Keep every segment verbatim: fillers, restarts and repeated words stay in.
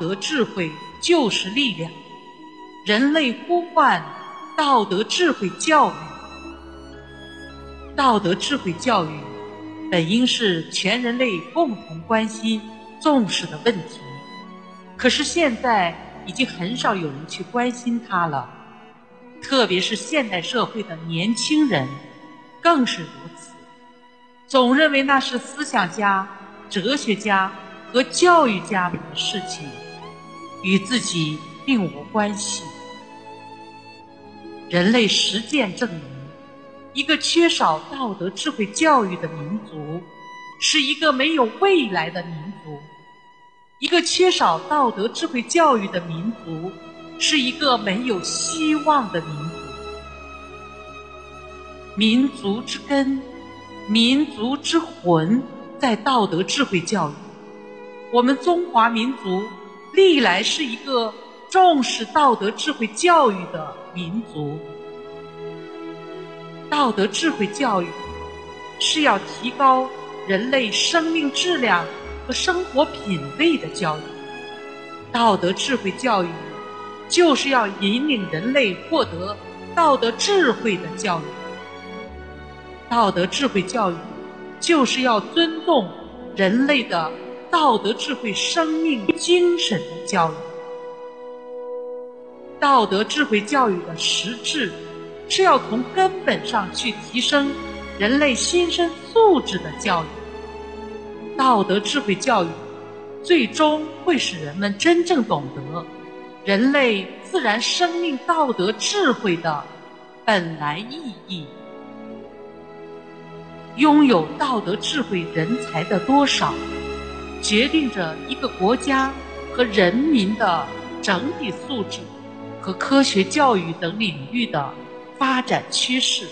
德智慧就是力量。人类呼唤道德智慧教育。道德智慧教育本应是全人类共同关心重视的问题，可是现在已经很少有人去关心它了，特别是现代社会的年轻人更是如此，总认为那是思想家、哲学家和教育家们的事情，与自己并无关系。人类实践证明，一个缺少道德智慧教育的民族，是一个没有未来的民族；一个缺少道德智慧教育的民族，是一个没有希望的民族。民族之根，民族之魂，在道德智慧教育。我们中华民族历来是一个重视道德智慧教育的民族。道德智慧教育是要提高人类生命质量和生活品味的教育。道德智慧教育就是要引领人类获得道德智慧的教育。道德智慧教育就是要尊重人类的道德智慧生命精神的教育。道德智慧教育的实质是要从根本上去提升人类心身素质的教育。道德智慧教育最终会使人们真正懂得人类自然生命道德智慧的本来意义。拥有道德智慧人才的多少，决定着一个国家和人民的整体素质和科学教育等领域的发展趋势。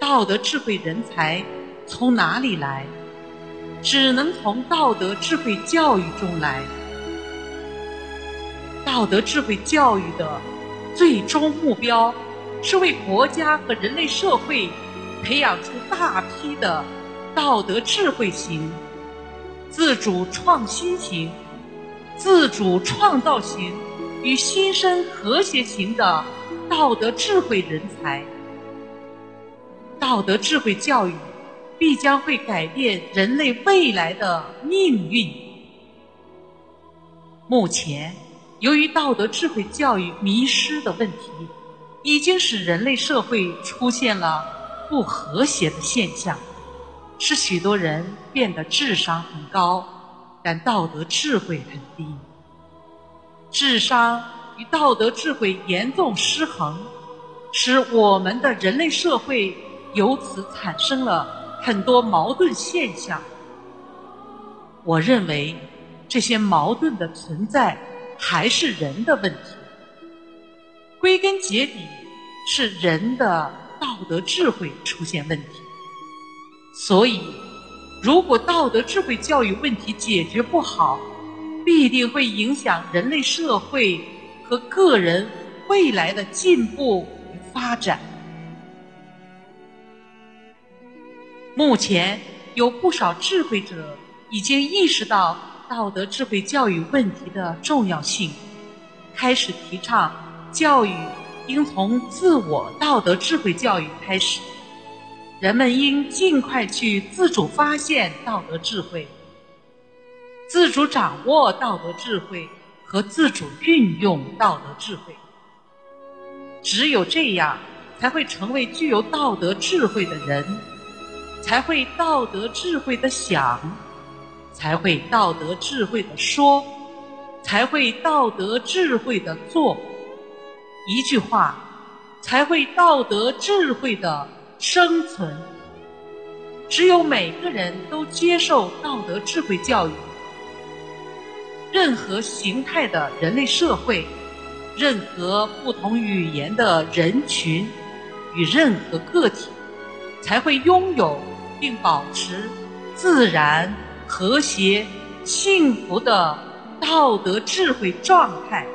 道德智慧人才从哪里来？只能从道德智慧教育中来。道德智慧教育的最终目标是为国家和人类社会培养出大批的道德智慧型、自主创新型、自主创造型与心身和谐型的道德智慧人才。道德智慧教育必将会改变人类未来的命运。目前，由于道德智慧教育迷失的问题，已经使人类社会出现了不和谐的现象，使许多人变得智商很高，但道德智慧很低。智商与道德智慧严重失衡，使我们的人类社会由此产生了很多矛盾现象。我认为，这些矛盾的存在还是人的问题。归根结底是人的道德智慧出现问题，所以如果道德智慧教育问题解决不好，必定会影响人类社会和个人未来的进步与发展。目前有不少智慧者已经意识到道德智慧教育问题的重要性，开始提倡教育应从自我道德智慧教育开始，人们应尽快去自主发现道德智慧，自主掌握道德智慧和自主运用道德智慧。只有这样，才会成为具有道德智慧的人，才会道德智慧的想，才会道德智慧的说，才会道德智慧的做。一句话，才会道德智慧的生存。只有每个人都接受道德智慧教育，任何形态的人类社会，任何不同语言的人群与任何个体，才会拥有并保持自然、和谐、幸福的道德智慧状态。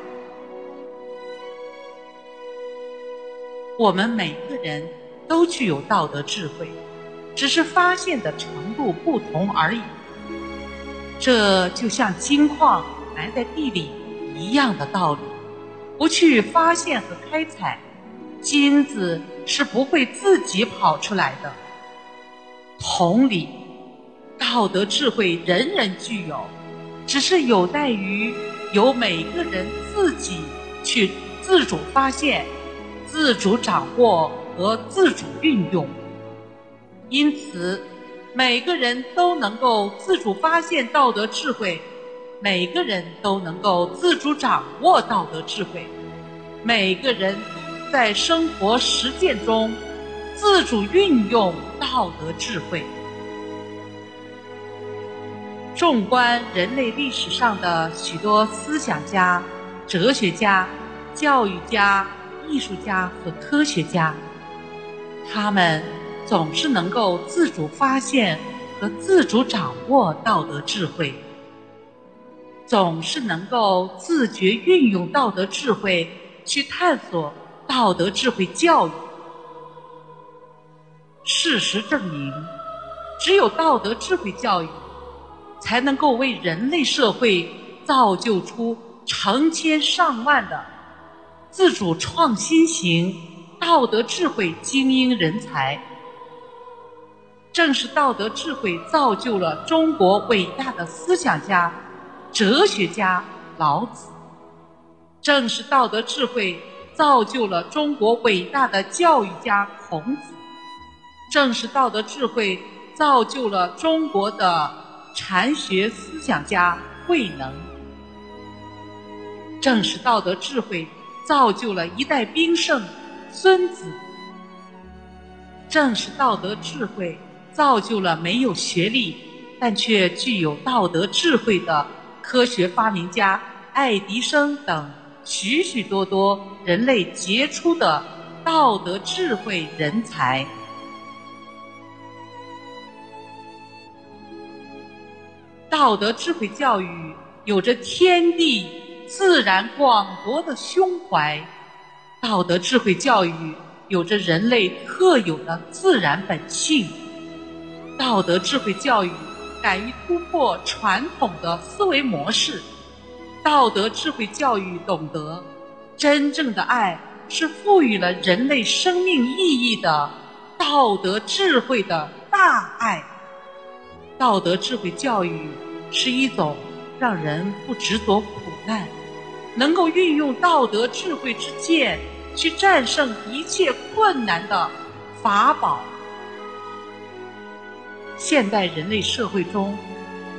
我们每个人都具有道德智慧，只是发现的程度不同而已。这就像金矿埋在地里一样的道理，不去发现和开采，金子是不会自己跑出来的。同理，道德智慧人人具有，只是有待于由每个人自己去自主发现、自主掌握和自主运用。因此，每个人都能够自主发现道德智慧，每个人都能够自主掌握道德智慧，每个人在生活实践中自主运用道德智慧。纵观人类历史上的许多思想家、哲学家、教育家、艺术家和科学家，他们总是能够自主发现和自主掌握道德智慧，总是能够自觉运用道德智慧去探索道德智慧教育。事实证明，只有道德智慧教育才能够为人类社会造就出成千上万的自主创新型道德智慧精英人才。正是道德智慧造就了中国伟大的思想家、哲学家老子，正是道德智慧造就了中国伟大的教育家孔子，正是道德智慧造就了中国的禅学思想家慧能，正是道德智慧造就了一代兵圣孙子，正是道德智慧造就了没有学历但却具有道德智慧的科学发明家爱迪生等许许多多人类杰出的道德智慧人才。道德智慧教育有着天地自然广博的胸怀，道德智慧教育有着人类特有的自然本性，道德智慧教育敢于突破传统的思维模式，道德智慧教育懂得，真正的爱是赋予了人类生命意义的道德智慧的大爱。道德智慧教育是一种让人不执着苦难，能够运用道德智慧之剑去战胜一切困难的法宝。现代人类社会中，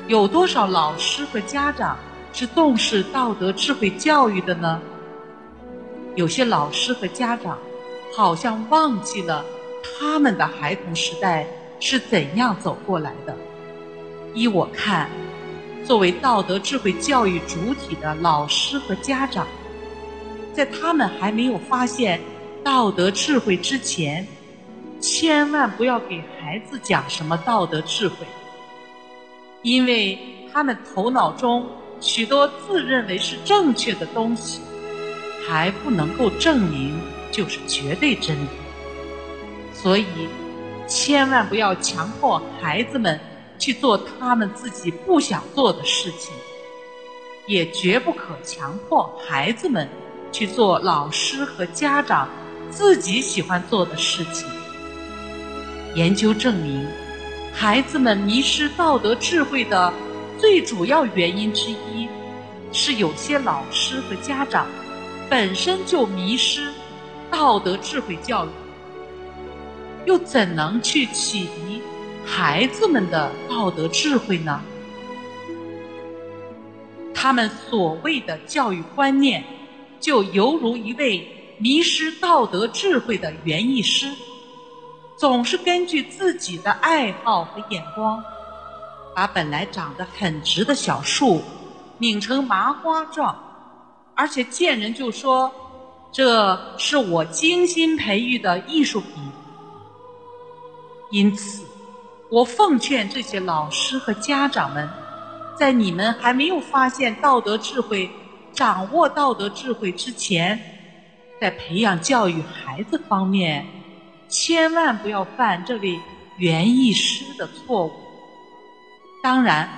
有多少老师和家长是重视道德智慧教育的呢？有些老师和家长好像忘记了他们的孩童时代是怎样走过来的。依我看，作为道德智慧教育主体的老师和家长，在他们还没有发现道德智慧之前，千万不要给孩子讲什么道德智慧，因为他们头脑中许多自认为是正确的东西，还不能够证明就是绝对真理。所以千万不要强迫孩子们去做他们自己不想做的事情，也绝不可强迫孩子们去做老师和家长自己喜欢做的事情。研究证明，孩子们迷失道德智慧的最主要原因之一是有些老师和家长本身就迷失道德智慧教育，又怎能去启迪孩子们的道德智慧呢？他们所谓的教育观念就犹如一位迷失道德智慧的园艺师，总是根据自己的爱好和眼光，把本来长得很直的小树拧成麻花状，而且见人就说这是我精心培育的艺术品。因此，我奉劝这些老师和家长们，在你们还没有发现道德智慧、掌握道德智慧之前，在培养教育孩子方面，千万不要犯这类园艺师的错误。当然，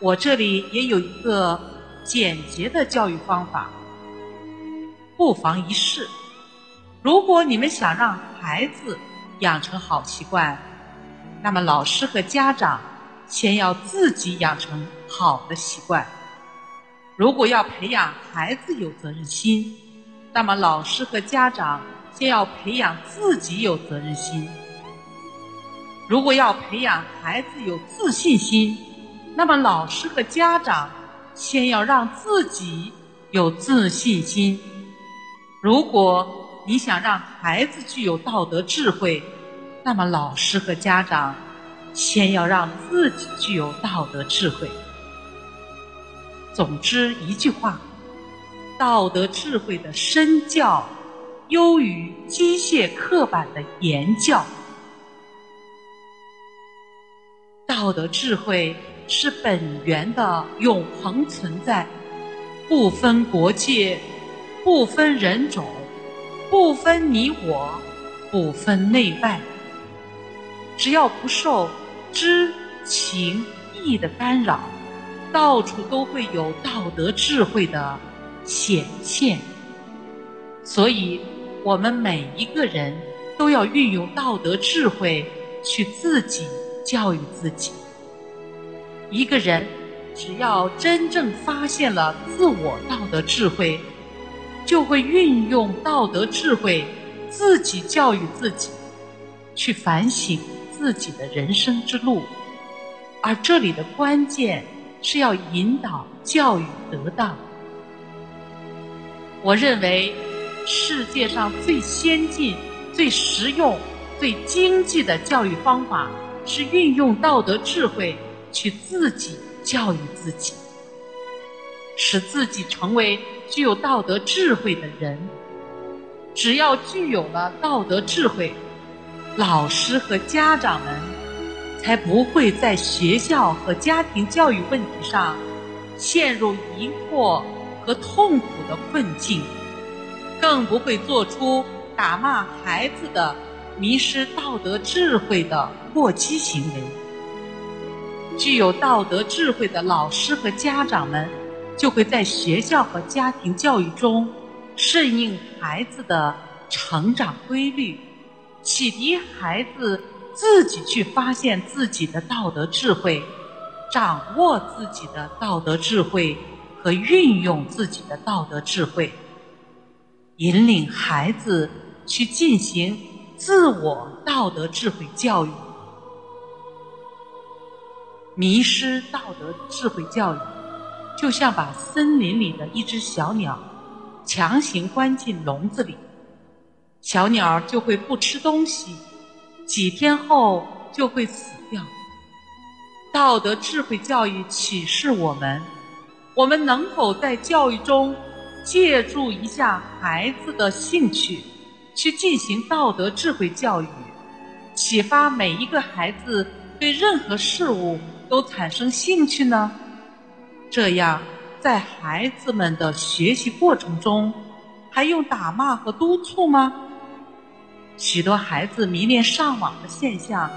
我这里也有一个简洁的教育方法，不妨一试。如果你们想让孩子养成好习惯，那么老师和家长先要自己养成好的习惯。如果要培养孩子有责任心，那么老师和家长先要培养自己有责任心。如果要培养孩子有自信心，那么老师和家长先要让自己有自信心。如果你想让孩子具有道德智慧，那么老师和家长先要让自己具有道德智慧。总之一句话，道德智慧的身教优于机械刻板的言教。道德智慧是本源的永恒存在，不分国界，不分人种，不分你我，不分内外。只要不受知情意的干扰，到处都会有道德智慧的显现。所以我们每一个人都要运用道德智慧去自己教育自己。一个人只要真正发现了自我道德智慧，就会运用道德智慧自己教育自己，去反省自己的人生之路。而这里的关键是要引导教育得当。我认为世界上最先进、最实用、最经济的教育方法是运用道德智慧去自己教育自己，使自己成为具有道德智慧的人。只要具有了道德智慧，老师和家长们才不会在学校和家庭教育问题上陷入疑惑和痛苦的困境，更不会做出打骂孩子的迷失道德智慧的过激行为。具有道德智慧的老师和家长们就会在学校和家庭教育中顺应孩子的成长规律，启迪孩子自己去发现自己的道德智慧，掌握自己的道德智慧和运用自己的道德智慧，引领孩子去进行自我道德智慧教育。迷失道德智慧教育就像把森林里的一只小鸟强行关进笼子里，小鸟就会不吃东西，几天后就会死掉。道德智慧教育启示我们，我们能否在教育中借助一下孩子的兴趣，去进行道德智慧教育，启发每一个孩子对任何事物都产生兴趣呢？这样，在孩子们的学习过程中，还用打骂和督促吗？许多孩子迷恋上网的现象，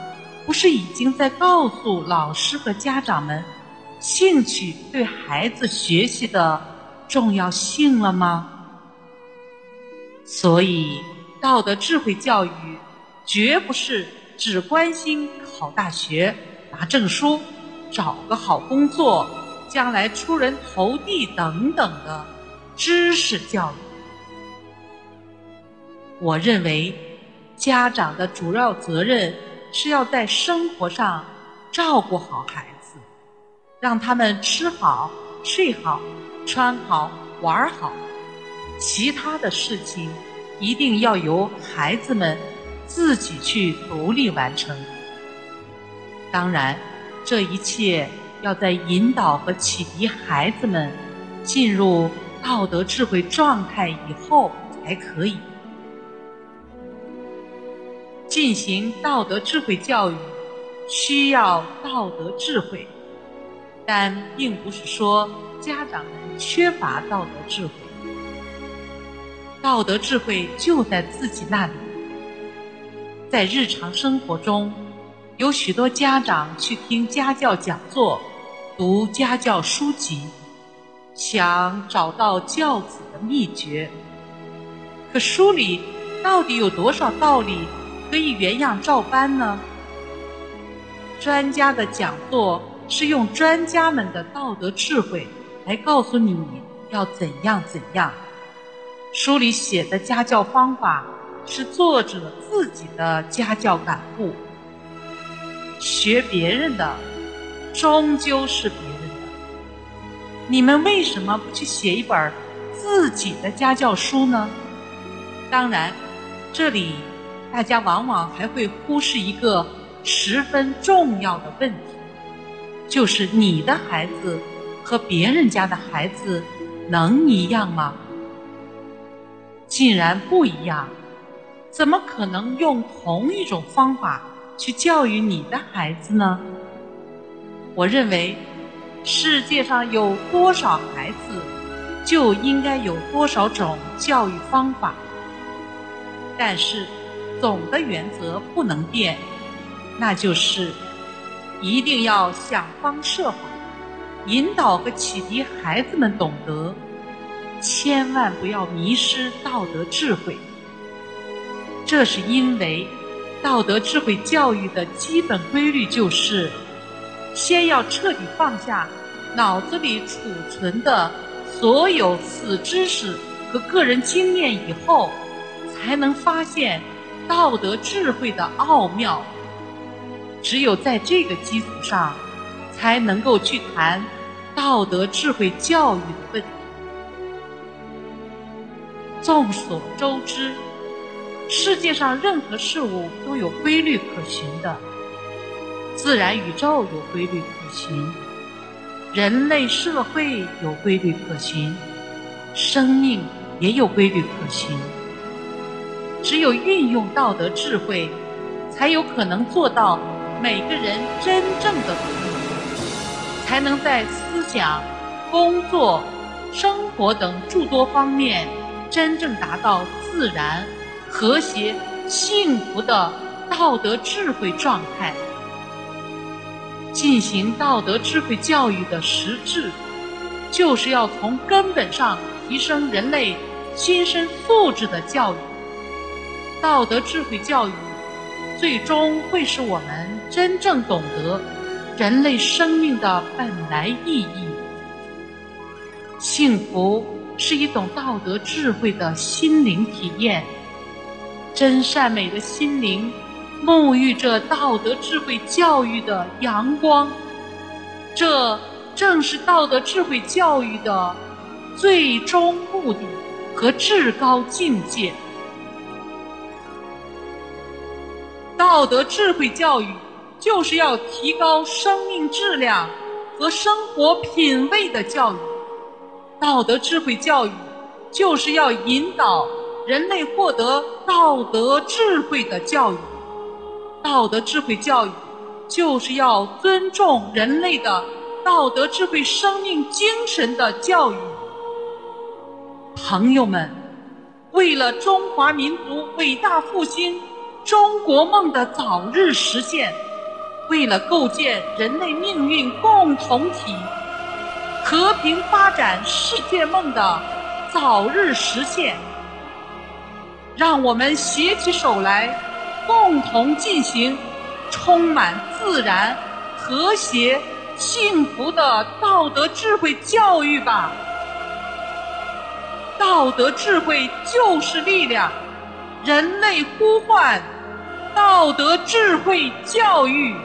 不是已经在告诉老师和家长们，兴趣对孩子学习的重要性了吗？所以，道德智慧教育绝不是只关心考大学、拿证书、找个好工作、将来出人头地等等的知识教育。我认为，家长的主要责任是要在生活上照顾好孩子，让他们吃好、睡好、穿好、玩好。其他的事情一定要由孩子们自己去独立完成。当然，这一切要在引导和启迪孩子们进入道德智慧状态以后才可以。进行道德智慧教育需要道德智慧，但并不是说家长们缺乏道德智慧。道德智慧就在自己那里。在日常生活中，有许多家长去听家教讲座，读家教书籍，想找到教子的秘诀。可书里到底有多少道理可以原样照搬呢？专家的讲座是用专家们的道德智慧来告诉你要怎样怎样。书里写的家教方法是作者自己的家教感悟，学别人的终究是别人的。你们为什么不去写一本自己的家教书呢？当然，这里大家往往还会忽视一个十分重要的问题，就是你的孩子和别人家的孩子能一样吗？既然不一样，怎么可能用同一种方法去教育你的孩子呢？我认为，世界上有多少孩子，就应该有多少种教育方法。但是，总的原则不能变，那就是一定要想方设法，引导和启迪孩子们懂得，千万不要迷失道德智慧。这是因为道德智慧教育的基本规律就是先要彻底放下脑子里储存的所有死知识和个人经验，以后才能发现道德智慧的奥妙。只有在这个基础上，才能够去谈道德智慧教育的问题。众所周知，世界上任何事物都有规律可循的，自然宇宙有规律可循，人类社会有规律可循，生命也有规律可循。只有运用道德智慧，才有可能做到每个人真正的自由，才能在思想、工作、生活等诸多方面真正达到自然、和谐、幸福的道德智慧状态。进行道德智慧教育的实质，就是要从根本上提升人类心身素质的教育。道德智慧教育最终会使我们真正懂得人类生命的本来意义。幸福是一种道德智慧的心灵体验，真善美的心灵沐浴着道德智慧教育的阳光，这正是道德智慧教育的最终目的和至高境界。道德智慧教育就是要提高生命质量和生活品味的教育，道德智慧教育就是要引导人类获得道德智慧的教育，道德智慧教育就是要尊重人类的道德智慧生命精神的教育。朋友们，为了中华民族伟大复兴、中国梦的早日实现，为了构建人类命运共同体、和平发展世界梦的早日实现，让我们携起手来，共同进行充满自然、和谐、幸福的道德智慧教育吧！道德智慧就是力量，人类呼唤，道德智慧教育。